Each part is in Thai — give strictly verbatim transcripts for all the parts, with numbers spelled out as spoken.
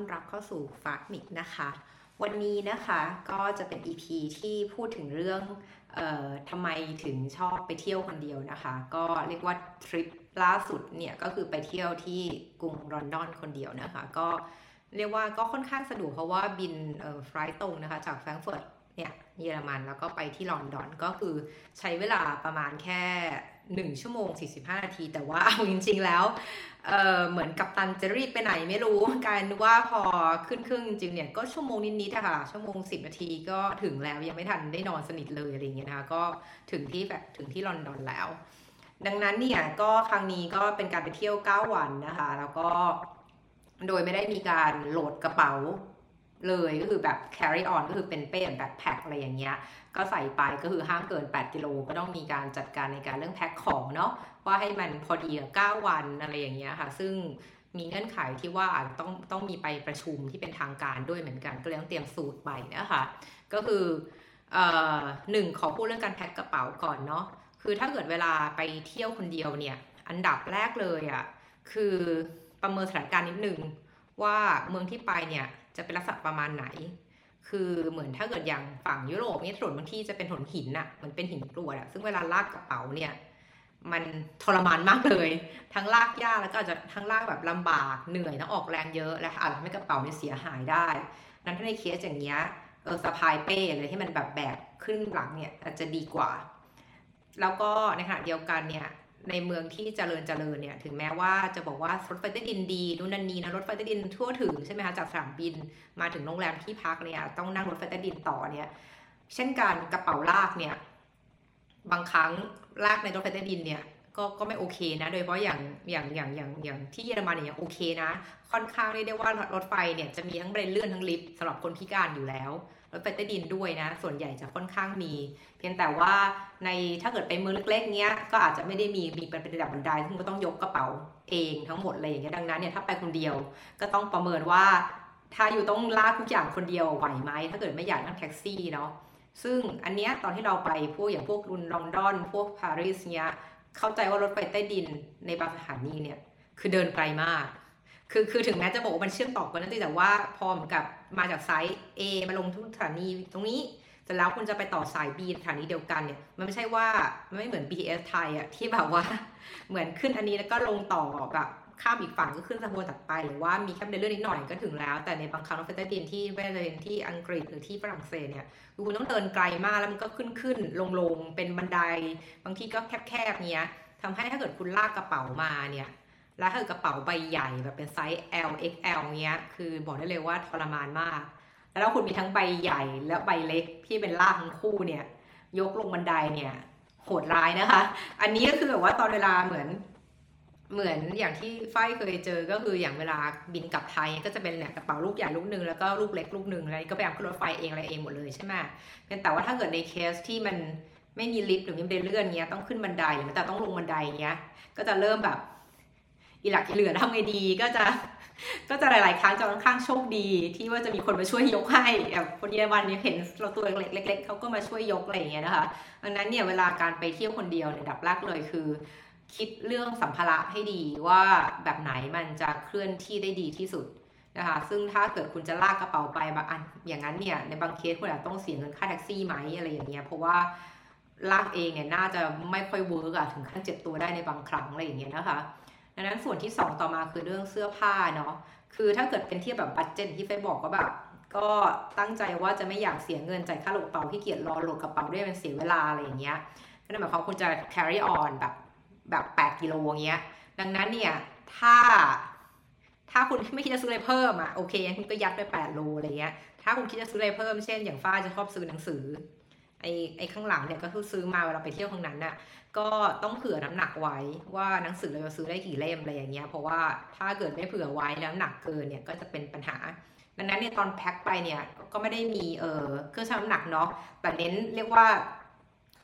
อนรับเข้าสู่ Farmic นะคะวันนี้นะคะก็จะเป็น อี พี ที่พูดถึงเรื่องเอ่อทำไมถึงชอบไปเที่ยวคนเดียวนะคะก็เรียกว่าทริปล่าสุดเนี่ยก็คือไปเที่ยวที่กรุงลอนดอนคนเดียวนะคะก็เรียกว่าก็ค่อนข้างสะดวกเพราะว่าบินเอ่อไฟล์ตรงนะคะจากแฟรงก์เฟิร์ตเนี่ยเยอรมันแล้วก็ไปที่ลอนดอนก็คือใช้เวลาประมาณแค่หนึ่งชั่วโมงสี่สิบห้านาทีแต่ว่าเอาจริงๆแล้ว เอ่อ เหมือนกัปตันจะรีบไปไหนไม่รู้การว่าพอขึ้นเครื่องจริงๆเนี่ยก็ชั่วโมงนิดๆค่ะชั่วโมงสิบนาทีก็ถึงแล้วยังไม่ทันได้นอนสนิทเลยอะไรอย่างเงี้ยนะคะก็ถึงที่แบบถึงที่ลอนดอนแล้วดังนั้นเนี่ยก็ครั้งนี้ก็เป็นการไปเที่ยวเก้าวันนะคะแล้วก็โดยไม่ได้มีการโหลดกระเป๋าเลยก็คือแบบ carry on ก็คือเป็นเป้แบ็คแพ็คอะไรอย่างเงี้ยก็ใส่ไปก็คือห้ามเกินแปดกิโลก็ต้องมีการจัดการในการเรื่องแพ็คของเนาะว่าให้มันพอดีกับเก้าวันอะไรอย่างเงี้ยค่ะซึ่งมีเงื่อนไขที่ว่าอาจจะต้องต้องมีไปประชุมที่เป็นทางการด้วยเหมือนกันก็เลยต้องเตรียมสูตรไปนะคะก็คือเอ่อหนึ่งขอพูดเรื่องการแพ็คกระเป๋าก่อนเนาะคือถ้าเกิดเวลาไปเที่ยวคนเดียวเนี่ยอันดับแรกเลยอ่ะคือประเมินสถานการณ์นิดนึงว่าเมืองที่ไปเนี่ยจะเป็นลักษณะประมาณไหนคือเหมือนถ้าเกิดอย่างฝั่งยุโรปเนี่ยถนนบางที่จะเป็นถนนหินน่ะมันเป็นหินกรวดอ่ะซึ่งเวลาลากกระเป๋าเนี่ยมันทรมานมากเลยทั้งลากยากแล้วก็อาจจะทั้งลากแบบลำบากเหนื่อยต้องออกแรงเยอะและอาจจะทำให้กระเป๋าเนี่ยเสียหายได้นั้นถ้าในเคสอย่างเงี้ยเออสะพายเป้เลยที่มันแบบแบกขึ้นหลังเนี่ยอาจจะดีกว่าแล้วก็ในขณะเดียวกันเนี่ยในเมืองที่เจริญเจริญเนี่ยถึงแม้ว่าจะบอกว่ารถไฟใต้ดินดีนู่นนั่นนี่นะรถไฟใต้ดินทั่วถึงใช่ไหมคะจากสนามบินมาถึงโรงแรมที่พักเนี่ยต้องนั่งรถไฟใต้ดินต่อเนี่ยเช่นการกระเป๋าลากเนี่ยบางครั้งลากในรถไฟใต้ดินเนี่ยก็ก็ไม่โอเคนะโดยเฉพาะอย่างอย่างอย่างอย่างอย่างที่เยอรมันเนี่ยยังโอเคนะค่อนข้างเรียกได้ว่ารถไฟเนี่ยจะมีทั้งบันไดเลื่อนทั้งลิฟต์สำหรับคนพิการอยู่แล้วรถไฟใต้ดินด้วยนะส่วนใหญ่จะค่อนข้างมีเพียงแต่ว่าในถ้าเกิดไปเมืองเล็กๆเนี้ยก็อาจจะไม่ได้มีมีเป็นระดับบันไดซึ่งก็ต้องยกกระเป๋าเองทั้งหมดเลยอย่างเงี้ยดังนั้นเนี่ยถ้าไปคนเดียวก็ต้องประเมินว่าถ้าอยู่ต้องลากทุกอย่างคนเดียวไหวไหมถ้าเกิดไม่อยากนั่งแท็กซี่เนาะซึ่งอันเนี้ยตอนที่เราไปพวกอย่างพวกลอนดอนพวกปารีสเนี้ยเข้าใจว่ารถไฟใต้ดินในบางสถานีเนี่ยคือเดินไกลมากคือคือถึงแม้จะบอกว่ามันเชื่อมต่อกันนั่นแต่ว่าพอเหมือนกับมาจากสาย A มาลงทุกสถานีตรงนี้แต่แล้วคุณจะไปต่อสาย B สถานีเดียวกันเนี่ยมันไม่ใช่ว่ามันไม่เหมือน บี ที เอส ไทยอ่ะที่แบบว่าเหมือนขึ้นอันนี้แล้วก็ลงต่อแบบข้ามอีกฝั่งก็ขึ้นสะพานถัดไปหรือว่ามีแค่เดินเลื่อนนิดหน่อยก็ถึงแล้วแต่ในบางครั้งรถไฟใต้ดินที่ไม่ว่าจะเป็นที่อังกฤษหรือที่ฝรั่งเศสเนี่ยคุณต้องเดินไกลมากแล้วมันก็ขึ้นขึ้นลงลงเป็นบันไดบางที่ก็แคบๆเนี้ยทำให้ถ้าเกิดคุณลากกระเป๋ามาเนี่ยแล้วถ้าเกิดกระเป๋าใบใหญ่แบบเป็นไซส์ L เอ็กซ์ แอล เนี้ยคือบอกได้เลยว่าทรมานมากแล้วคุณมีทั้งใบใหญ่และใบเล็กที่เป็นลากทั้งคู่เนี่ยยกลงบันไดเนี่ยโหดร้ายนะคะอันนี้ก็คือแบบว่าตอนเวลาเหมือนเหมือนอย่างที่ฝ้ายเคยเจอก็คืออย่างเวลาบินกลับไทยก็จะเป็นเนี่ยกระเป๋าลูกใหญ่ลูกนึงแล้วก็ลูกเล็กลูกนึงอะไรก็ไปเอาขึ้นรถไฟเองอะไรเองหมดเลยใช่ไหมแต่ว่าถ้าเกิดในเคสที่มันไม่มีลิฟต์หรือมีบันไดเลื่อนเงี้ยต้องขึ้นบันไดหรือแต่ต้องลงบันไดเงี้ยก็จะเริ่มแบบอีหลักอีเหลือทำไงดีก็จะก็จะหลายๆครั้งจะค่อนข้างโชคดีที่ว่าจะมีคนมาช่วยยกให้แบบคนเยอรมันเนี่ยเห็นเราตัวเล็กๆเล็กๆเขาก็มาช่วยยกอะไรอย่างเงี้ยนะคะดังนั้นเนี่ยเวลาการไปเที่ยวคนเดียวเนี่ยดับแรกเลยคือคิดเรื่องสัมภาระให้ดีว่าแบบไหนมันจะเคลื่อนที่ได้ดีที่สุดนะคะซึ่งถ้าเกิดคุณจะลากกระเป๋าไปบางอันอย่างนั้นเนี่ยในบางเคสคุณอาจต้องเสียเงินค่าแท็กซี่ไหมอะไรอย่างเงี้ยเพราะว่าลากเองเนี่ยน่าจะไม่ค่อยเวิร์กอะถึงขั้นเจ็บตัวได้ในบางครั้งอะไรอย่างเงี้ยนะคะดังนั้นส่วนที่สองต่อมาคือเรื่องเสื้อผ้าเนาะคือถ้าเกิดเป็นเทียบแบบบัดเจ็ตที่ไปบอกก็แบบก็ตั้งใจว่าจะไม่อยากเสียเงินจ่ายค่าโหลดกระเป๋าที่เกียจรอโหลดกระเป๋าด้วยมันเสียเวลาอะไรอย่างเงี้ยก็หมายความว่าคุณจะ carry on แบบแบบแปดกิโลเงี้ยดังนั้นเนี่ยถ้าถ้าคุณไม่คิดจะซื้ออะไรเพิ่มอ่ะโอเคคุณก็ยัดไปแปดโลอะไรเงี้ยถ้าคุณคิดจะซื้ออะไรเพิ่มเช่นอย่างฝ้าจะชอบซื้อหนังสือไอ้ไอ้ข้างหลังเนี่ยก็คือซื้อมาเวลาไปเที่ยวครั้งนั้นน่ะก็ต้องเผื่อน้ำหนักไว้ว่าหนังสือเราจะซื้อได้กี่เล่มอะไรอย่างเงี้ยเพราะว่าถ้าเกิดไม่เผื่อไว้น้ำหนักเกินเนี่ยก็จะเป็นปัญหาดังนั้นเนี่ยตอนแพ็คไปเนี่ยก็ไม่ได้มีเออเครื่องชั่งน้ำหนักเนาะแต่เน้นเรียกว่า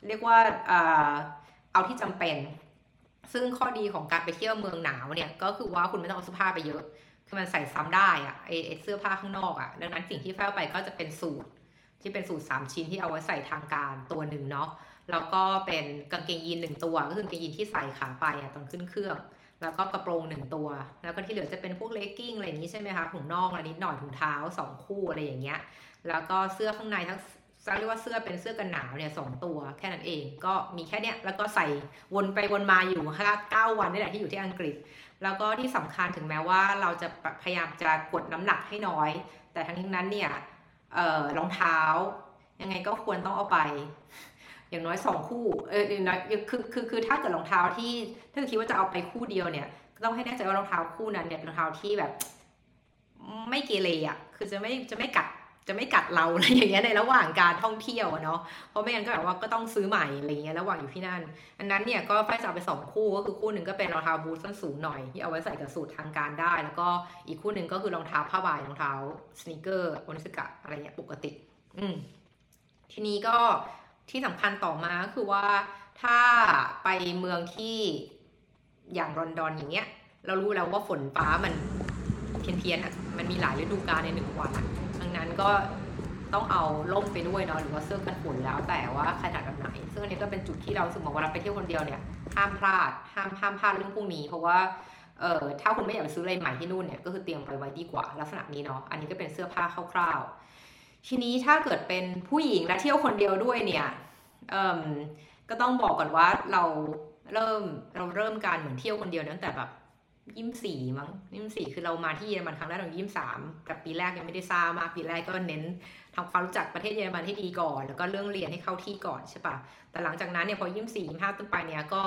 เรียกว่าเอ่อเอาที่จำเป็นซึ่งข้อดีของการไปเที่ยวเมืองหนาวเนี่ยก็คือว่าคุณไม่ต้องเอาเสื้อผ้าไปเยอะคือมันใส่ซ้ำได้อะไอ้เสื้อผ้าข้างนอกอะดังนั้นสิ่งที่แฝงไปก็จะเป็นสูทที่เป็นสูทสามชิ้นที่เอาไว้ใส่ทางการตัวหนึ่งเนาะแล้วก็เป็นกางเกงยีนหนึ่งตัวก็คือกางเกงยีนที่ใส่ขาไปอ่ะตอนขึ้นเครื่อง แล้วก็กระโปรงหนึ่งตัวแล้วก็ที่เหลือจะเป็นพวกเลกกิ้งอะไรอย่างนี้ใช่ไหมคะถุงน่องอะไรนิดหน่อยถุงเท้าสองคู่อะไรอย่างเงี้ยแล้วก็เสื้อข้างในทั้งเรียกว่าเสื้อเป็นเสื้อกันหนาวเนี่ยสองตัวแค่นั้นเองก็มีแค่เนี้ยแล้วก็ใส่วนไปวนมาอยู่เก้าวันนี่แหละที่อยู่ที่อังกฤษแล้วก็ที่สำคัญถึงแม้ว่าเราจะพยายามจะกดน้ำหนักให้น้อยแต่ทั้งนี้นั้นเนี่ยเอ่อรองเท้ายังไงก็ควรต้องเอาไปอย่างน้อยสองคู่เออน้อยคือคือคือถ้าเกิดรองเท้าที่ถ้าคิดว่าจะเอาไปคู่เดียวเนี่ยต้องให้แน่ใจว่ารองเท้าคู่นั้นเนี่ยรองเท้าที่แบบไม่เกเรอ่ะคือจะไม่จะไม่กัดจะไม่กัดเราอะไรอย่างเงี้ยในระหว่างการท่องเที่ยวเนาะเพราะไม่งั้นก็แบบว่าก็ต้องซื้อใหม่อะไรเงี้ยระหว่างอยู่ที่นั่นอันนั้นเนี่ยก็ไฟจะเอาไปสองคู่ก็คือคู่หนึ่งก็เป็นรองเท้าบูทส้นสูงหน่อยที่เอาไว้ใส่กับสูททางการได้แล้วก็อีกคู่หนึ่งก็คือรองเท้าผ้าใบรองเท้าสนิเกอร์โอนิสึกะอะไรเงี้ยปกติอืมทีนี้ก็ที่สำคัญต่อมาก็คือว่าถ้าไปเมืองที่อย่างลอนดอนอย่างเงี้ยเรารู้แล้วว่าฝนฟ้ามันเพี้ยนๆอ่ะมันมีหลายฤดูกาลในหนึ่งวันนั้นก็ต้องเอาล่มไปด้วยเนาะหรือว่าเสื้อกันฝนแล้วแต่ว่าขนาดแบบไหนซึ่งอันนี้ก็เป็นจุดที่เราสึกบอกว่าเราไปเที่ยวคนเดียวเนี่ยห้ามพลาดห้ามห้ามพลาดเรื่องพวกนี้เพราะว่าเอ่อถ้าคุณไม่อยากไปซื้ออะไรใหม่ที่นู่นเนี่ยก็คือเตรียมไปไว้ดีกว่าลักษณะนี้เนาะอันนี้ก็เป็นเสื้อผ้าคร่าวๆทีนี้ถ้าเกิดเป็นผู้หญิงและเที่ยวคนเดียวด้วยเนี่ยเอ่อก็ต้องบอกก่อนว่าเราเริ่มเราเริ่มการเหมือนเที่ยวคนเดียวตั้งแต่แบบยี่สิบสี่มั้งยี่สิบสี่คือเรามาที่เยอรมันครั้งแรกตอนยี่สิบสามแต่ปีแรกยังไม่ได้ซ่ามากปีแรกก็เน้นทำความรู้จักประเทศเยอรมันให้ดีก่อนแล้วก็เรื่องเรียนให้เข้าที่ก่อนใช่ปะแต่หลังจากนั้นเนี่ยพอยี่สิบสี่ยี่สิบห้าต้นไปเนี่ยก็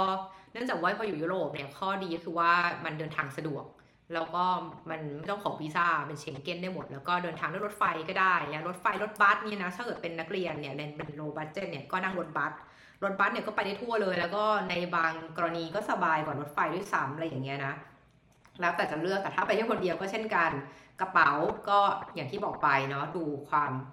เนื่องจากว่าพออยู่ยุโรปเนี่ยข้อดีก็คือว่ามันเดินทางสะดวกแล้วก็มันไม่ต้องขอวีซ่าเป็นเชงเก้นได้หมดแล้วก็เดินทางด้วยรถไฟก็ได้นะรถไฟรถบัสเนี่ยนะถ้าเกิดเป็นนักเรียนเนี่ยเรียนเป็นโลบัดเจ็ตเนี่ยก็นั่งรถบัสรถบัสเนี่ยก็ไปได้ทั่วเลยแล้วก็ในบางกรณีก็สบายกว่ารถไฟด้วยซ้ำอะไรอย่างเงี้ยนะแล้วแต่จะเลือกแต่ถ้าไปเที่ยวคนเดียวก็เช่นกันกระเป๋าก็อย่างที่บอกไปเนาะดูความ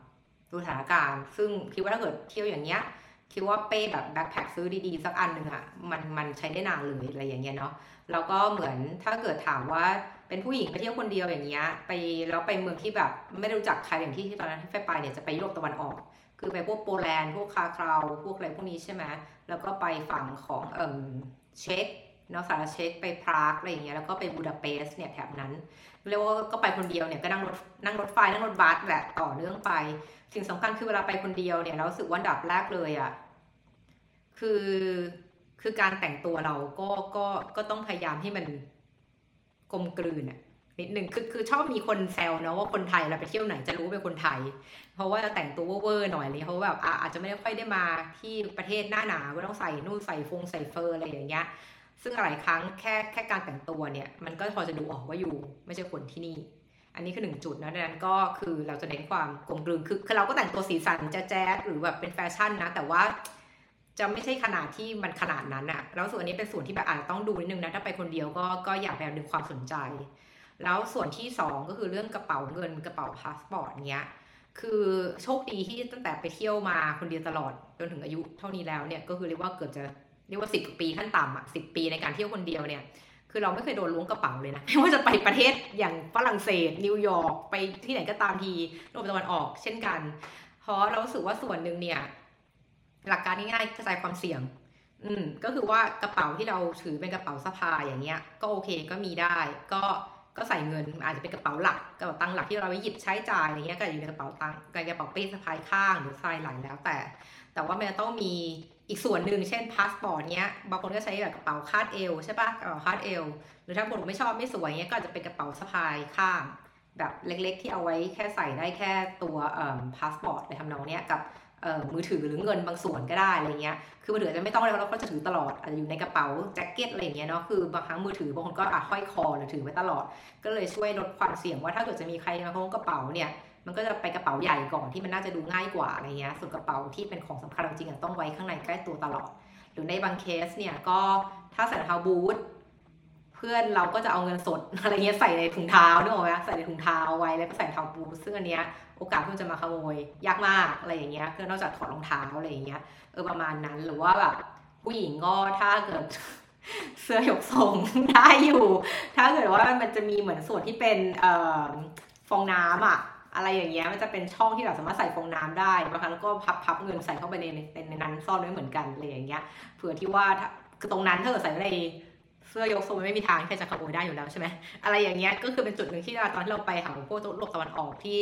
ดูสถานการณ์ซึ่งคิดว่าถ้าเกิดเที่ยวอย่างเงี้ยคิดว่าเป้แบบแบ็คแพ็คซื้อดีๆสักอันหนึ่งอะมันมันใช้ได้นานเลยอะไรอย่างเงี้ยเนาะแล้วก็เหมือนถ้าเกิดถามว่าเป็นผู้หญิงไปเที่ยวคนเดียวอย่างเงี้ยไปแล้วไปเมืองที่แบบไม่รู้จักใครอย่างที่ตอนนั้นที่ไปเนี่ยจะไปยุโรปตะวันออกคือไปพวกโปแลนด์พวกคาคราวพวกอะไรพวกนี้ใช่ไหมแล้วก็ไปฝั่งของเอ่อเช็กเนาะสารเช็คไปพรากอะไรอย่างเงี้ยแล้วก็ไปบูดาเปสต์เนี่ยแถบนั้นเรียกว่าก็ไปคนเดียวเนี่ยก็นั่งรถนั่งรถไฟนั่งรถบัสแหละต่อเนื่องไปสิ่งสำคัญคือเวลาไปคนเดียวเนี่ยเราสึกว่าดับแรกเลยอ่ะคือคือการแต่งตัวเราก็ก็ก็ต้องพยายามให้มันกลมกลืนอ่ะนิดนึงคือคือชอบมีคนแซวเนาะว่าคนไทยเราไปเที่ยวไหนจะรู้เป็นคนไทยเพราะว่าเราแต่งตัวเวอร์ๆหน่อยเลยเพราะแบบอาจจะไม่ได้ค่อยได้มาที่ประเทศหน้าหนาวก็ต้องใส่นู่นใส่ฟงใส่เฟอร์อะไรอย่างเงี้ยซึ่งหลายครั้งแค่แค่การแต่งตัวเนี่ยมันก็พอจะดูออกว่าอยู่ไม่ใช่คนที่นี่อันนี้คือหนึ่งจุดนะดังนั้นก็คือเราจะเน้นความกลมกลืนคือเราก็แต่งตัวสีสันจะแจ๊สหรือแบบเป็นแฟชั่นนะแต่ว่าจะไม่ใช่ขนาดที่มันขนาดนั้นอะแล้วส่วนอันนี้เป็นส่วนที่แบบอาจจะต้องดูนิดนึงนะถ้าไปคนเดียวก็ก็อยากแบบดึงความสนใจแล้วส่วนที่สองก็คือเรื่องกระเป๋าเงินกระเป๋าพาสปอร์ตเนี้ยคือโชคดีที่ตั้งแต่ไปเที่ยวมาคนเดียวตลอดจนถึงอายุเท่านี้แล้วเนี่ยก็คือเรียกว่าเกือบจะเรียกว่าสิบปีขั้นต่ำอ่ะสิบปีในการเที่ยวคนเดียวเนี่ยคือเราไม่เคยโดนล้วงกระเป๋าเลยนะไม่ว่าจะไปประเทศอย่างฝรั่งเศสนิวยอร์กไปที่ไหนก็ตามทีโลกตะวันออกเช่นกันเพราะเรารู้สึกว่าส่วนหนึ่งเนี่ยหลักการง่ายๆกระจายความเสี่ยงอืมก็คือว่ากระเป๋าที่เราถือเป็นกระเป๋าสะพายอย่างเงี้ยก็โอเคก็มีได้ก็ก็ใส่เงินอาจจะเป็นกระเป๋าหลักกระเป๋าตังค์หลักที่เราไปหยิบใช้จ่ายอะไรเงี้ยก็อยู่ในกระเป๋าตังค์กระเป๋าเป้สะพายข้างหรือสายหลังแล้วแต่แต่ว่ามันต้องมีอีกส่วนหนึ่งเช่นพาสปอร์ตเนี้ยบางคนก็ใช้แบบกระเป๋าคาดเอวใช่ปะกระเป๋าคาดเอวหรือถ้าคนไม่ชอบไม่สวยเนี้ยก็อาจจะเป็นกระเป๋าสะพายข้างแบบเล็กๆที่เอาไว้แค่ใส่ได้แค่ตัวเอ่อพาสปอร์ตอะไรทำนองเนี้ยกับเอ่อมือถือหรือเงินบางส่วนก็ได้อะไรเงี้ยคือมือถือจะไม่ต้องแล้วเราก็จะถือตลอดอาจจะอยู่ในกระเป๋าแจ็คเก็ตอะไรเงี้ยเนาะคือบางครั้งมือถือบางคนก็อาจห้อยคอหรือถือไว้ตลอดก็เลยช่วยลดความเสี่ยงว่าถ้าเกิดจะมีใครมาค้นกระเป๋าเนี้ยมันก็จะไปกระเป๋าใหญ่ก่อนที่มันน่าจะดูง่ายกว่าอะไรเงี้ยส่วนกระเป๋าที่เป็นของสำคัญจริงๆต้องไว้ข้างในใกล้ตัวตลอดหรือในบางเคสเนี่ยก็ถ้าใส่รองเท้าบูทเพื่อนเราก็จะเอาเงินสดอะไรเงี้ยใส่ในถุงเท้านึกออกไหมใส่ในถุงเท้าไว้แล้วก็ใส่รองเท้าบูทซึ่งอันเนี้ยโอกาสที่จะมาขโมยยากมากอะไรอย่างเงี้ยคือนอกจากถอดรองเท้าอะไรอย่างเงี้ยเออประมาณนั้นหรือว่าแบบผู้หญิงก็ถ้าเกิดเสื้อหยกทรงได้อยู่ถ้าเกิดว่ามันจะมีเหมือนส่วนที่เป็นเอ่อฟองน้ำอะอะไรอย่างเงี้ยมันจะเป็นช่องที่เราสามารถใส่ฟองน้ำได้บางครั้งแล้วก็พับพับเงินใส่เข้าไปในในนั้นซ่อนไว้เหมือนกันอะไรอย่างเงี้ยเผื่อที่ว่าคือตรงนั้นถ้าเกิดใส่ใน เสื้อยกทรงไม่มีทางที่จะขโมยได้อยู่แล้วใช่ไหมอะไรอย่างเงี้ยก็คือเป็นจุดหนึ่งที่ตอนที่เราไปหาพวกโลกตะวันออกที่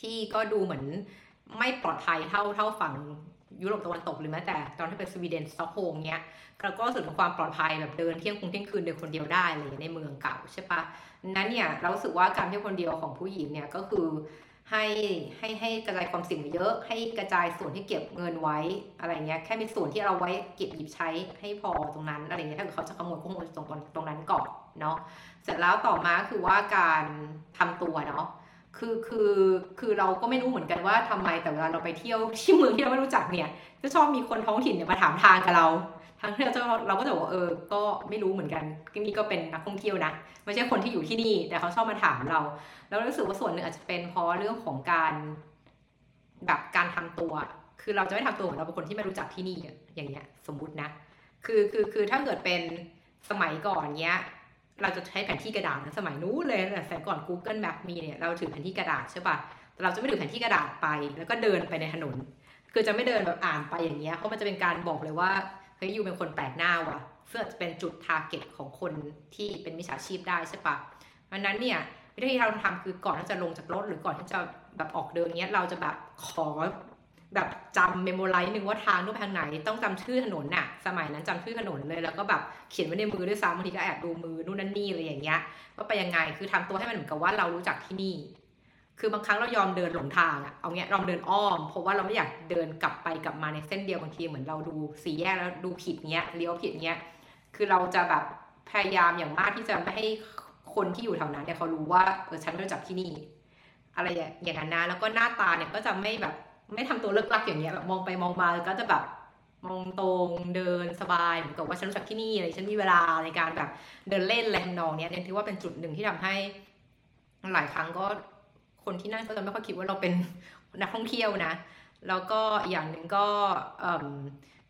ที่ก็ดูเหมือนไม่ปลอดภัยเท่าเท่าฝั่งยุโรปตะวันตกหรือแม้แต่ตอนที่เป็นสวีเดนสต็อกโฮล์มเนี้ยเราก็รู้สึกถึงความปลอดภัยแบบเดินเที่ยงคืนเที่ยงคืนเดินคนเดียวได้เลยในเมืองเก่าใช่ปะนั้นเนี่ยเรารู้สึกว่าการเที่ยวคนเดียวของผู้หญิงเนี่ยก็คือให้ให้ให้กระจายความเสี่ยงเยอะให้กระจายส่วนที่เก็บเงินไว้อะไรเงี้ยแค่มีส่วนที่เราไว้เก็บหยิบใช้ให้พอตรงนั้นอะไรเงี้ยถ้าเกิดเขาจะขโมยก็ขโมยตรงตรงนั้นก่อนเนาะเสร็จแล้วต่อมาคือว่าการทำตัวเนาะคือคือคือเราก็ไม่รู้เหมือนกันว่าทำไมแต่เวลาเราไปเที่ยวที่เมืองที่เราไม่รู้จักเนี่ยก็ชอบมีคนท้องถิ่นเนี่ยมาถามทางกับเราทั้งที่เราเราก็จะบอกเออก็ไม่รู้เหมือนกันนี่ก็เป็นนักท่องเที่ยวนะไม่ใช่คนที่อยู่ที่นี่แต่เขาชอบมาถามเราแล้วรู้สึกว่าส่วนหนึ่งอาจจะเป็นเพราะเรื่องของการแบบการทำตัวคือเราจะไม่ทำตัวเหมือนเราเป็นคนที่ไม่รู้จักที่นี่อย่างเงี้ยสมมุตินะคือคือคือถ้าเกิดเป็นสมัยก่อนเนี้ยเราจะใช้แผนที่กระดาษนะสมัยนู้นเลยแต่สมัยก่อน Google Map มีเนี่ยเราถือแผนที่กระดาษใช่ป่ะแต่เราจะไม่ถือแผนที่กระดาษไปแล้วก็เดินไปในถนนคือจะไม่เดินแบบอ่านไปอย่างเงี้ยเพราะมันจะเป็นการบอกเลยว่าเฮ้ยยูเป็นคนแปลกหน้าว่ะเพื่อจะเป็นจุด target ของคนที่เป็นมิจฉาชีพได้ใช่ป่ะเพราะนั้นเนี่ยวิธีที่เราทำคือก่อนที่จะลงจากรถหรือก่อนที่จะแบบออกเดินเงี้ยเราจะแบบขอแบบจำเมโมไลซ์นึงว่าทางนู้นทางไหนต้องจำชื่อถนนน่ะสมัยนั้นจำชื่อถนนเลยแล้วก็แบบเขียนไว้ในมือด้วยซ้ำบางทีก็แอบดูมือนู่นนั่นนี่อะไรอย่างเงี้ยว่าไปยังไงคือทำตัวให้มันเหมือนกับว่าเรารู้จักที่นี่คือบางครั้งเรายอมเดินหลงทางอ่ะเอาเงี้ยยอมเดินอ้อมเพราะว่าเราไม่อยากเดินกลับไปกลับมาในเส้นเดียวบางทีเหมือนเราดูสี่แยกแล้วดูผิดเงี้ยเลี้ยวผิดเงี้ยคือเราจะแบบพยายามอย่างมากที่จะไม่ให้คนที่อยู่แถวนั้นเนี่ยเขารู้ว่าเออฉันไม่รู้จักที่นี่อะไรอย่างนั้นนะแล้วก็หน้าตาเนี่ยก็จะไม่แบบไม่ทำตัวเลิกลักอย่างเงี้ยแบบมองไปมองมาก็จะแบบมองตรงเดินสบายเหมือนกับว่าฉันรู้จักที่นี่อะไรฉันมีเวลาในการแบบเดินเล่นอะไรทำนองเนี้ยเนี่ยถือว่าเป็นจุดหนึ่งที่ทำให้หลายครั้งก็คนที่นั่นก็จะไม่ค่อยคิดว่าเราเป็นนักท่องเที่ยวนะแล้วก็อย่างหนึ่งก็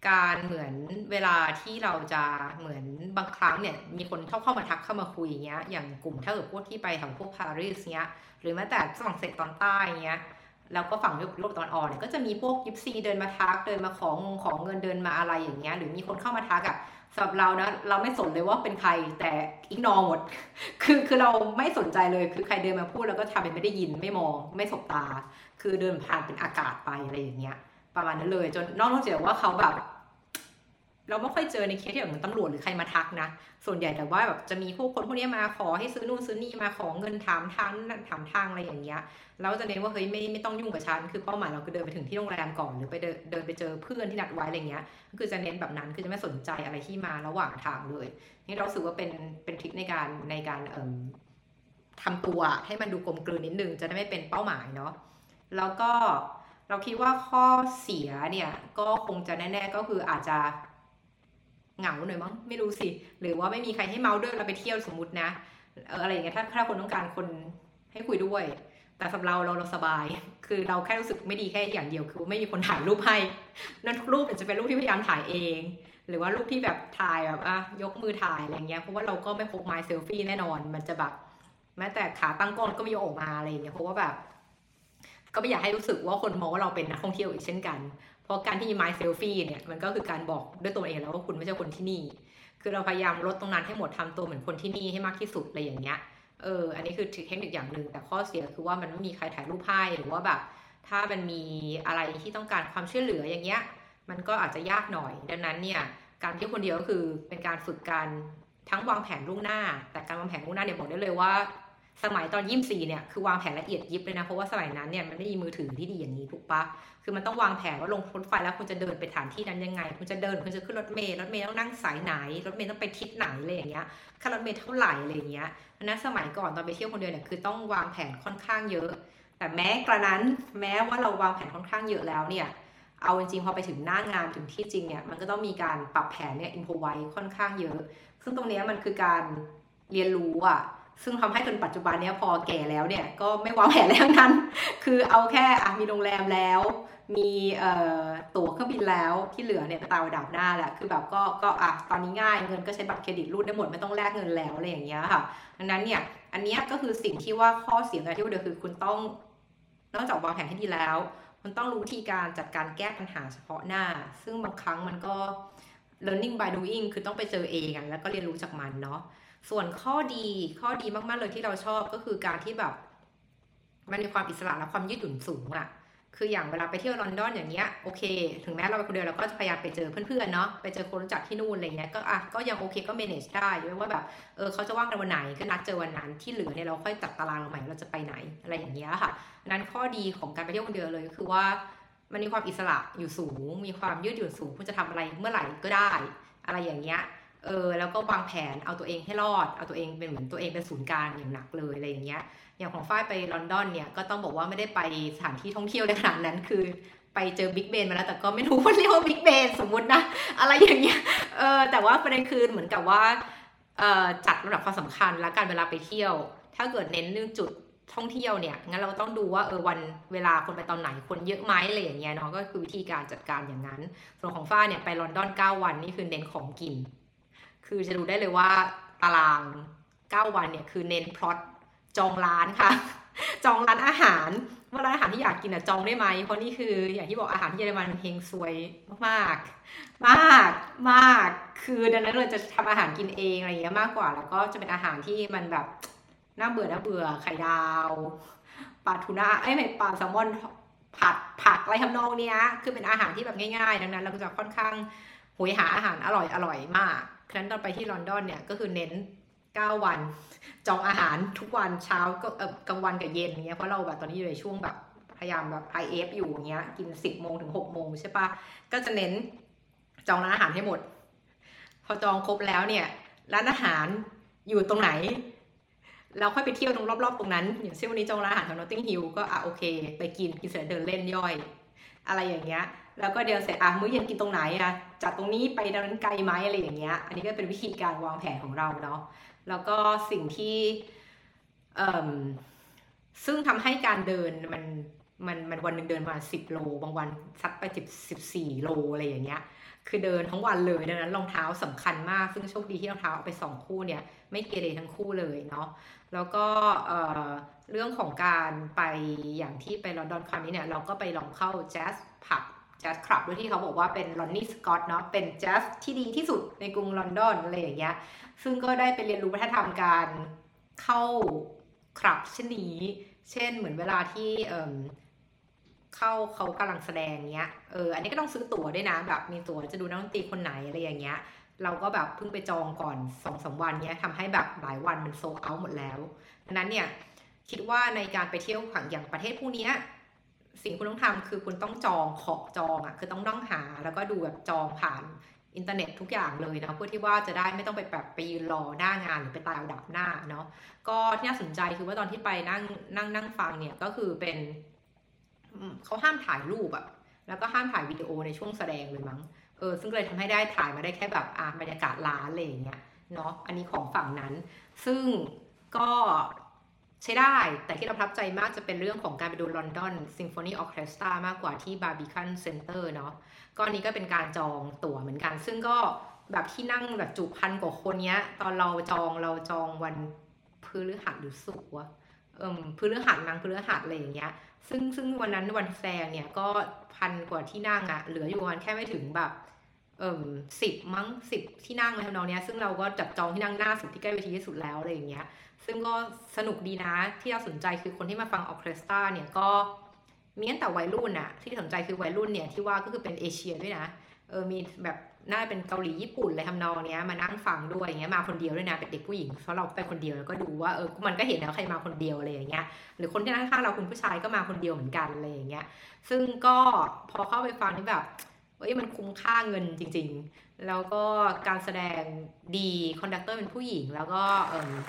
การเหมือนเวลาที่เราจะเหมือนบางครั้งเนี่ยมีคนชอบเข้ามาทักเข้ามาคุยอย่างเงี้ยอย่างกลุ่มถ้าเกิดพวกที่ไปทางพวกปารีสเงี้ยหรือแม้แต่ฝรั่งเศสตอนใต้เงี้ยแล้วก็ฝั่งโลกตะวันออกเนี่ยก็จะมีพวกยิปซีเดินมาทักเดินมาของงงของเงินเดินมาอะไรอย่างเงี้ยหรือมีคนเข้ามาทักอ่ะสำหรับเรานะเราไม่สนเลยว่าเป็นใครแต่อิกนอร์หมดคือคือเราไม่สนใจเลยคือใครเดินมาพูดแล้วก็ทำเป็นไม่ได้ยินไม่มองไม่สบตาคือเดินผ่านเป็นอากาศไปอะไรอย่างเงี้ยประมาณนั้นเลยจนนอกจากว่าเขาแบบเราไม่ค่อยเจอในเคสที่แบบเหมือนตำรวจหรือใครมาทักนะส่วนใหญ่แต่ว่าแบบจะมีพวกคนพวกนี้มาขอให้ซื้อนู่นซื้อนี่มาขอเงินถามทางถามทางอะไรอย่างเงี้ยเราจะเน้นว่าเฮ้ยไม่ไม่ต้องยุ่งกับฉันคือเป้าหมายเราคือเดินไปถึงที่โรงแรมก่อนหรือไปเดินเดินไปเจอเพื่อนที่นัดไว้อะไรเงี้ยก็คือจะเน้นแบบนั้นคือจะไม่สนใจอะไรที่มาระหว่างทางเลยนี่เราสึกว่าเป็นเป็นทริคในการในการเอ่อทำตัวให้มันดูกลมกลืนนิดนึงจะได้ไม่เป็นเป้าหมายเนาะแล้วก็เราคิดว่าข้อเสียเนี่ยก็คงจะแน่ๆก็คืออาจจะเหงาหน่อยมั้งไม่รู้สิหรือว่าไม่มีใครให้เมาด้วยเราไปเที่ยวสมมุตินะเอออะไรอย่างเงี้ยถ้าถ้าคนต้องการคนให้คุยด้วยแต่สำหรับเราเราสบายคือเราแค่รู้สึกไม่ดีแค่อย่างเดียวคือไม่มีคนถ่ายรูปให้นั่นรูปอาจจะเป็นรูปที่พยายามถ่ายเองหรือว่ารูปที่แบบถ่ายแบบอ่ะยกมือถ่ายอะไรเงี้ยเพราะว่าเราก็ไม่พกไมค์เซลฟี่แน่นอนมันจะแบบแม้แต่ขาตั้งกล้องก็ไม่ยกออกมาอะไรอย่างเงี้ยเพราะว่าแบบก็ไม่อยากให้รู้สึกว่าคนมองว่าเราเป็นนักท่องเที่ยวอีกเช่นกันเพราะการที่มีไมค์เซลฟี่เนี่ยมันก็คือการบอกด้วยตัวเองแล้วว่าคุณไม่ใช่คนที่นี่คือเราพยายามลดตรงนั้นให้หมดทำตัวเหมือนคนที่นี่ให้มากที่สุดอะไรอย่างเงี้ยเอออันนี้คือเทคนิคอย่างหนึ่งแต่ข้อเสียคือว่ามันไม่มีใครถ่ายรูปให้หรือว่าแบบถ้ามันมีอะไรที่ต้องการความช่วยเหลืออย่างเงี้ยมันก็อาจจะยากหน่อยดังนั้นเนี่ยการที่คนเดียวก็คือเป็นการฝึกการทั้งวางแผนล่วงหน้าแต่การวางแผนล่วงหน้าเนี่ยบอกได้เลยว่าสมัยตอนยี่สิบสี่เนี่ยคือวางแผนละเอียดยิบเลยนะเพราะว่าสมัยนั้นเนี่ยมันไม่มีมือถือที่ดีอย่างนี้ถูกปะคือมันต้องวางแผนว่าลงรถไฟแล้วคุณจะเดินไปสถานที่นั้นยังไงคุณจะเดินคุณจะขึ้นรถเมล์รถเมล์ต้องนั่งสายไหนรถเมล์ต้องไปทิศไหนอะไรอย่างเงี้ยค่ารถเมล์เท่าไหร่อะไรอย่างเงี้ยเพราะนั้นสมัยก่อนตอนไปเที่ยวคนเดียวเนี่ยคือต้องวางแผนค่อนข้างเยอะแต่แม้กระนั้นแม้ว่าเราวางแผนค่อนข้างเยอะแล้วเนี่ยเอาจริงๆพอไปถึงหน้างานถึงที่จริงเนี่ยมันก็ต้องมีการปรับแผนเนี่ยอินโฟไว้ค่อนข้างเยอะซึ่งตรงนี้มันคือการเรียนรู้อะซึ่งทำให้จนปัจจุบันเนี้ยพอแก่แล้วเนี่ยก็ไม่วางแผนอะไรทั้งนั้นคือเอาแค่มีโรงแรมแล้วมีตั๋วเครื่องบินแล้วที่เหลือเนี่ยตาดับหน้าแหละคือแบบก็ก็อ่ะตอนนี้ง่ายเงินก็ใช้บัตรเครดิตรูดได้หมดไม่ต้องแลกเงินแล้วอะไรอย่างเงี้ยค่ะดังนั้นเนี่ยอันนี้ก็คือสิ่งที่ว่าข้อเสียในที่เดียวคือคุณต้องนอกจากวางแผนให้ดีแล้วมันต้องรู้วิธีการจัดการแก้ปัญหาเฉพาะหน้าซึ่งบางครั้งมันก็ learning by doing คือต้องไปเจอเองแล้วก็เรียนรู้จากมันเนาะส่วนข้อดีข้อดีมากๆเลยที่เราชอบก็คือการที่แบบมันมีความอิสระและความยืดหยุ่นสูงอะคืออย่างเวลาไปเที่ยวลอนดอนอย่างเงี้ยโอเคถึงแม้เราไปคนเดียวเราก็พยายามไปเจอเพื่อนๆเนาะไปเจอคนรู้จักที่นู่นอะไรเงี้ยก็อ่ะก็ยังโอเคก็ manage ได้ไม่ว่าแบบเออเขาจะว่างกันวันไหนก็นัดเจอวันนั้นที่เหลือเนี่ยเราค่อยจัดตารางเราใหม่เราจะไปไหนอะไรอย่างเงี้ยค่ะนั้นข้อดีของการไปเที่ยวคนเดียวเลยคือว่ามันมีความอิสระอยู่สูงมีความยืดหยุ่นสูงคุณจะทำอะไรเมื่อไหร่ก็ได้อะไรอย่างเงี้ยเออแล้วก็วางแผนเอาตัวเองให้รอดเอาตัวเองเป็นเหมือนตัวเองเป็นศูนย์กลางอย่างหนักเลยอะไรอย่างเงี้ยอย่างของฝ้ายไปลอนดอนเนี่ยก็ต้องบอกว่าไม่ได้ไปสถานที่ท่องเที่ยวในขนาดนั้นคือไปเจอบิ๊กเบนมาแล้วแต่ก็ไม่รู้ว่าเรียกว่าบิ๊กเบนสมมุตินะอะไรอย่างเงี้ยเออแต่ว่าประเด็นคือเหมือนกับว่าเอ่อจัดระดับความสำคัญและการเวลาไปเที่ยวถ้าเกิดเน้นเรื่องจุดท่องเที่ยวเนี่ยงั้นเราต้องดูว่าเออวันเวลาคนไปตอนไหนคนเยอะไหมอะไรอย่างเงี้ยเนาะก็คือวิธีการจัดการอย่างนั้นส่วนของฝ้ายเนี่ยไปลอนดอนเก้าวันนี่คือเน้นของกินคือจะดูได้เลยว่าตารางเก้าวันเนี่ยคือเน้นพล็อตจองร้านค่ะจองร้านอาหารว่าร้านอาหารที่อยากกินอ่ะจองได้ไหมเพราะนี่คืออย่างที่บอกอาหารที่เยอรมันเฮงซวยมากมากมากคือดังนั้นเราจะทำอาหารกินเองอะไรอย่างเงี้ยมากกว่าแล้วก็จะเป็นอาหารที่มันแบบน่าเบื่อน่าเบื่อไข่ดาวปลาทูน่าไอ้ไม่ปลาแซลมอนผัดผักอะไรทำนองเนี้ยคือเป็นอาหารที่แบบง่ายๆดังนั้นเราจะค่อนข้างหวยหาอาหารอร่อยอร่อยมากครั้นตอนไปที่ลอนดอนเนี่ยก็คือเน้นเก้าวันจองอาหารทุกวันเช้าก็เอ่อกลางวันกับเย็นเงี้ยเพราะเราแบบตอนนี้อยู่ในช่วงแบบพยายามแบบ ไอ เอฟ อยู่เงี้ยกิน สิบโมง ถึง หกโมง ใช่ปะก็จะเน้นจองร้านอาหารให้หมดพอจองครบแล้วเนี่ยร้านอาหารอยู่ตรงไหนเราค่อยไปเที่ยวตรงรอบๆตรงนั้นอย่างเช่นวันนี้จองร้านอาหารแถวนอตติงฮิลก็อ่ะโอเคไปกินกินเสร็จเดินเล่นย่อยอะไรอย่างเงี้ยแล้วก็เดี๋ยวเสร็จอ่ะมื้อเย็นกินตรงไหนอ่ะจากตรงนี้ไปดังนั้นไกลไหมอะไรอย่างเงี้ยอันนี้ก็เป็นวิธีการวางแผนของเราเนาะแล้วก็สิ่งที่เอ่อซึ่งทำให้การเดินมันมันมันวันนึงเดินมาสิบโลบางวันซัดไปสิบสี่โลอะไรอย่างเงี้ยคือเดินทั้งวันเลยดังนั้นรองเท้าสำคัญมากซึ่งโชคดีที่รองเท้าเอาไปสองคู่เนี่ยไม่เกเรทั้งคู่เลยเนาะแล้วก็เอ่อเรื่องของการไปอย่างที่ไปลอนดอนคราวนี้เนี่ยเราก็ไปลองเข้า Jazz Pubแจ๊สคลับด้วยที่เขาบอกว่าเป็นลอนนี่สกอตเนาะเป็นแจ๊สที่ดีที่สุดในกรุงลอนดอนอะไรอย่างเงี้ยซึ่งก็ได้ไปเรียนรู้วัฒนธรรมการเข้าคลับเช่นนี้เช่นเหมือนเวลาที่เอ่อเข้าเขากำลังแสดงเงี้ยเอออันนี้ก็ต้องซื้อตั๋วด้วยนะแบบมีตั๋วจะดูนักดนตรีคนไหนอะไรอย่างเงี้ยเราก็แบบเพิ่งไปจองก่อน สองถึงสาม วันเงี้ยทำให้แบบหลายวันมันโซลด์เอาท์หมดแล้วดังนั้นเนี่ยคิดว่าในการไปเที่ยวอย่างประเทศพวกนี้สิ่งคุณต้องทำคือคุณต้องจองขอจองอ่ะคือต้องต้องหาแล้วก็ดูแบบจองผ่านอินเทอร์เน็ตทุกอย่างเลยนะเพื่อที่ว่าจะได้ไม่ต้องไปแบบไปยืนรอหน้างานหรือไปตายเอาดับหน้าเนาะก็ที่น่าสนใจคือว่าตอนที่ไปนั่งนั่งนั่งฟังเนี่ยก็คือเป็นเขาห้ามถ่ายรูปอ่ะแล้วก็ห้ามถ่ายวิดีโอในช่วงแสดงเลยมั้งเออซึ่งเลยทำให้ได้ถ่ายมาได้แค่แบบอ่ะบรรยากาศร้านอะไรอย่างเงี้ยเนาะอันนี้ของฝั่งนั้นซึ่งก็ใช้ได้แต่ที่เราประทับใจมากจะเป็นเรื่องของการไปดูลอนดอนซิมโฟนีออร์เคสตรามากกว่าที่บาร์บีคันเซ็นเตอร์เนาะก็อันนี้ก็เป็นการจองตั๋วเหมือนกันซึ่งก็แบบที่นั่งแบบจุพันกว่าคนเนี้ยตอนเราจองเราจองวันพฤหัสหรือศุกร์วะเอิ่มพฤหัสนางพฤหัสอะไรอย่างเงี้ยซึ่งซึ่งวันนั้นวันแสดงเนี่ยก็พันกว่าที่นั่งอะเหลืออยู่ประมาณแค่ไม่ถึงแบบเอิ่มสิบมั้งสิบที่นั่งเลยทำนองเนี้ยซึ่งเราก็จับจองที่นั่งหน้าสุดที่ใกล้เวทีที่สุดแล้วอะไรอย่างเงี้ยซึ่งก็สนุกดีนะที่เราสนใจคือคนที่มาฟังออเคสตราเนี่ยก็มีตั้งแต่วัยรุ่นน่ะที่สนใจคือวัยรุ่นเนี่ยที่ว่าก็คือเป็นเอเชียด้วยนะเออมีแบบน่าเป็นเกาหลีญี่ปุ่นอะไรทำนองเนี้ยมานั่งฟังด้วยอย่างเงี้ยมาคนเดียวด้วยนะเป็นเด็กผู้หญิงเพราะเราไปคนเดียวแล้วก็ดูว่าเออมันก็เห็นแล้วใครมาคนเดียวอะไรอย่างเงี้ยหรือคนที่นั่งข้างเราคุณผู้ชายก็มาคนเดียวเหมือนกันอะไรอย่างเงี้ยซึ่งก็พอเข้าไปฟังนี่แบบเอ้ยมันคุ้มค่าเงินจริงๆแล้วก็การแสดงดีคอนดักเตอร์เป็นผู้หญิงแล้วก็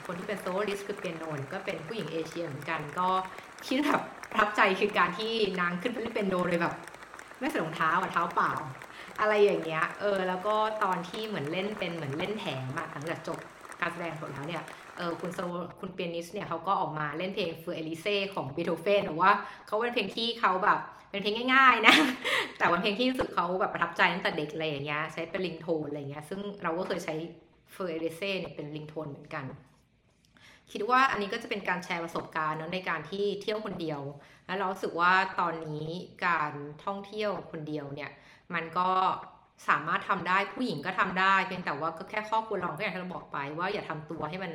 คนที่เป็นโซลิสต์คือเปียโนก็เป็นผู้หญิงเอเชียเหมือนกันก็คิดแบบประทับใจคือการที่นางขึ้นไปเล่นเปียโนเลยแบบไม่ใส่รองเท้าอ่ะเท้าเปล่าอะไรอย่างเงี้ยเออแล้วก็ตอนที่เหมือนเล่นเป็นเหมือนเล่นแถมอ่ะหลังจากจบการแสดงหมดแล้วเนี่ยเออคุณโซคุณเปียนิสเนี่ยเขาก็ออกมาเล่นเพลง Für Elise ของเบโธเฟนแต่ว่าเขาเป็นเพลงที่เขาแบบเป็นเพลงง่ายๆนะแต่เป็นเพลงที่รู้สึกเขาแบบประทับใจตั้งแต่เด็กอะไรอย่างเงี้ยใช้เป็นลิงโทนอะไรเงี้ยซึ่งเราก็เคยใช้ Für Elise เนี่ยเป็นลิงโทนเหมือนกันคิดว่าอันนี้ก็จะเป็นการแชร์ประสบการณ์เนาะในการที่เที่ยวคนเดียวแล้วเรารู้สึกว่าตอนนี้การท่องเที่ยวคนเดียวเนี่ยมันก็ สามารถทำได้ผู้หญิงก็ทำได้เพียงแต่ว่าก็แค่ข้อควรระวังก็อย่างที่เราบอกไปว่าอย่าทำตัวให้มัน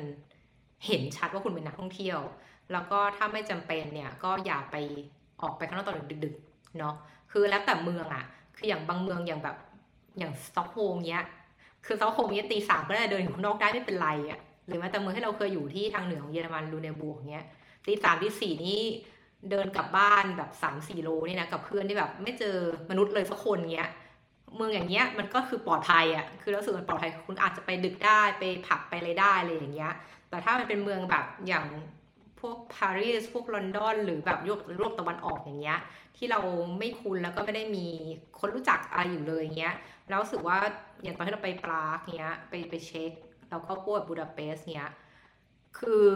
เห็นชัดว่าคุณเป็นนักท่องเที่ยวแล้วก็ถ้าไม่จำเป็นเนี่ยก็อย่าไปออกไปข้างนอกตอนดึกๆเนาะคือแล้วแต่เมืองอ่ะคืออย่างบางเมืองอย่างแบบอย่างสต็อกโฮล์มเนี้ยคือสต็อกโฮล์มเนี้ยตีสามก็ได้เดินอยู่ข้างนอกได้ไม่เป็นไรอ่ะหรือแม้แต่เมืองที่เราเคยอยู่ที่ทางเหนือของเยอรมันลูเนบวกเนี้ยตีสามตีสี่นี่เดินกลับบ้านแบบสามสี่โลนี่นะกับเพื่อนที่แบบไม่เจอมนุษย์เลยสักคนเงี้ยเมืองอย่างเงี้ยมันก็คือปลอดภัยอ่ะคือรู้สึกมันปลอดภัยคุณอาจจะไปดึกได้ไปผับไปอะไรได้อะไรอย่างเงี้ยแต่ถ้ามันเป็นเมืองแบบอย่างพวกปารีสพวกลอนดอนหรือแบบยุโรปตะวันออกอย่างเงี้ยที่เราไม่คุ้นแล้วก็ไม่ได้มีคนรู้จักอะไรอยู่เลยเงี้ยเรารู้สึกว่าอย่างตอนที่เราไปปรากเงี้ยไปไปเช็กแล้วก็พวกบูดาเปสต์เงี้ยคือ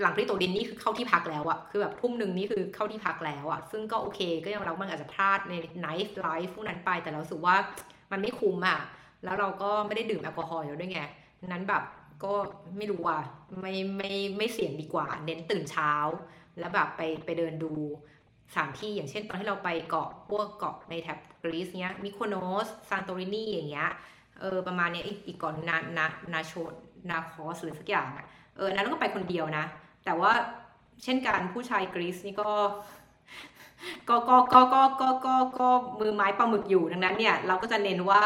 หลังที่ตัวดินนี่คือเข้าที่พักแล้วอะคือแบบทุ่มหนึ่งนี่คือเข้าที่พักแล้วอะซึ่งก็โอเคก็ยังเรามันอาจจะพลาดในไนท์ไลฟ์พวกนั้นไปแต่เราสึกว่ามันไม่คุ้มอะแล้วเราก็ไม่ได้ดื่มแอลกอฮอล์อยู่ด้วยไงนั้นแบบก็ไม่รู้อะไม่ไม่ไม่เสี่ยงดีกว่าเน้นตื่นเช้าแล้วแบบไปไปเดินดูสถานที่อย่างเช่นตอนที่เราไปเกาะพวกเกาะในแถบกรีซเนี้ยมิโคโนสซานโตรินีอย่างเงี้ยเออประมาณเนี้ยอีกก่อนนานานาโชนาคอสหรือสักอย่างอะเออนั้นเราก็ไปคนเดียวนะแต่ว่าเช่นกันผู้ชายกรีซนี่ก็ก็ก็ก็ก็ก็ก็ก็มือไม้ปลาหมึกอยู่ดังนั้นเนี่ยเราก็จะเน้นว่า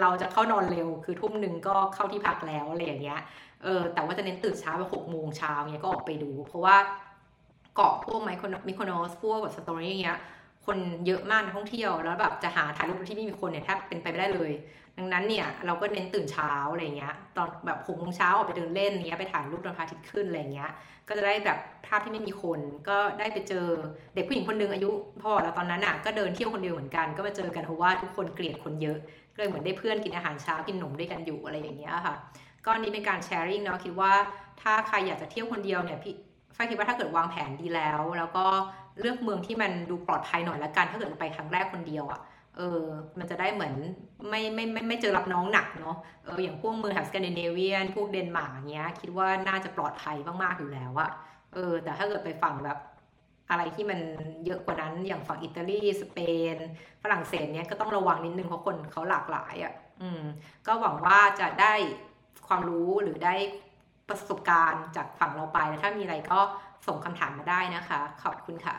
เราจะเข้านอนเร็วคือทุ่มหนึ่งก็เข้าที่พักแล้วอะไรอย่างเงี้ยเออแต่ว่าจะเน้นตื่นเช้าไปหกโมงเช้าเนี่ยก็ออกไปดูเพราะว่าเกาะพวกไมโครโนสพวกแบบสตอรี่อย่างเงี้ยคนเยอะมากนักท่องเที่ยวแล้วแบบจะหาถ่ายรูปที่ไม่มีคนเนี่ยแทบเป็นไปไม่ได้เลยดังนั้นเนี่ยเราก็เน้นตื่นเช้าอะไรเงี้ยตอนแบบหกโมงเช้าออกไปเดินเล่นเงี้ยไปถ่ายรูปตอนพระอาทิตย์ขึ้นอะไรเงี้ยก็จะได้แบบภาพที่ไม่มีคนก็ได้ไปเจอเด็กผู้หญิงคนนึงอายุพอแล้วตอนนั้นอ่ะก็เดินเที่ยวคนเดียวเหมือนกันก็มาเจอกันเพราะว่าทุกคนเกลียดคนเยอะก็เลยเหมือนได้เพื่อนกินอาหารเช้ากินหนมด้วยกันอยู่อะไรอย่างเงี้ยค่ะก็นี่เป็นการแชร์ริ่งเนาะคิดว่าถ้าใครอยากจะเที่ยวคนเดียวเนี่ยพี่ฝ้ายคิดว่าถ้าเกิดวางแผนดีแล้วแล้วก็เลือกเมืองที่มันดูปลอดภัยหน่อยละกันถ้าเกิดไปครั้งแรกคนเดียวอ่ะเออมันจะได้เหมือนไม่ไม่ไม่ไม่เจอรับน้องหนักเนาะเอออย่างพวกเมืองแถบสแกนดิเนเวียนพวกเดนมาร์กอย่างเงี้ยคิดว่าน่าจะปลอดภัยมากๆอยู่แล้วอะเออแต่ถ้าเกิดไปฝั่งแบบอะไรที่มันเยอะกว่านั้นอย่างฝั่งอิตาลีสเปนฝรั่งเศสเนี้ยก็ต้องระวังนิดนึงเพราะคนเขาหลากหลายอะอืมก็หวังว่าจะได้ความรู้หรือได้ประสบการณ์จากฝั่งเราไปแล้วถ้ามีอะไรก็ส่งคำถามมาได้นะคะขอบคุณค่ะ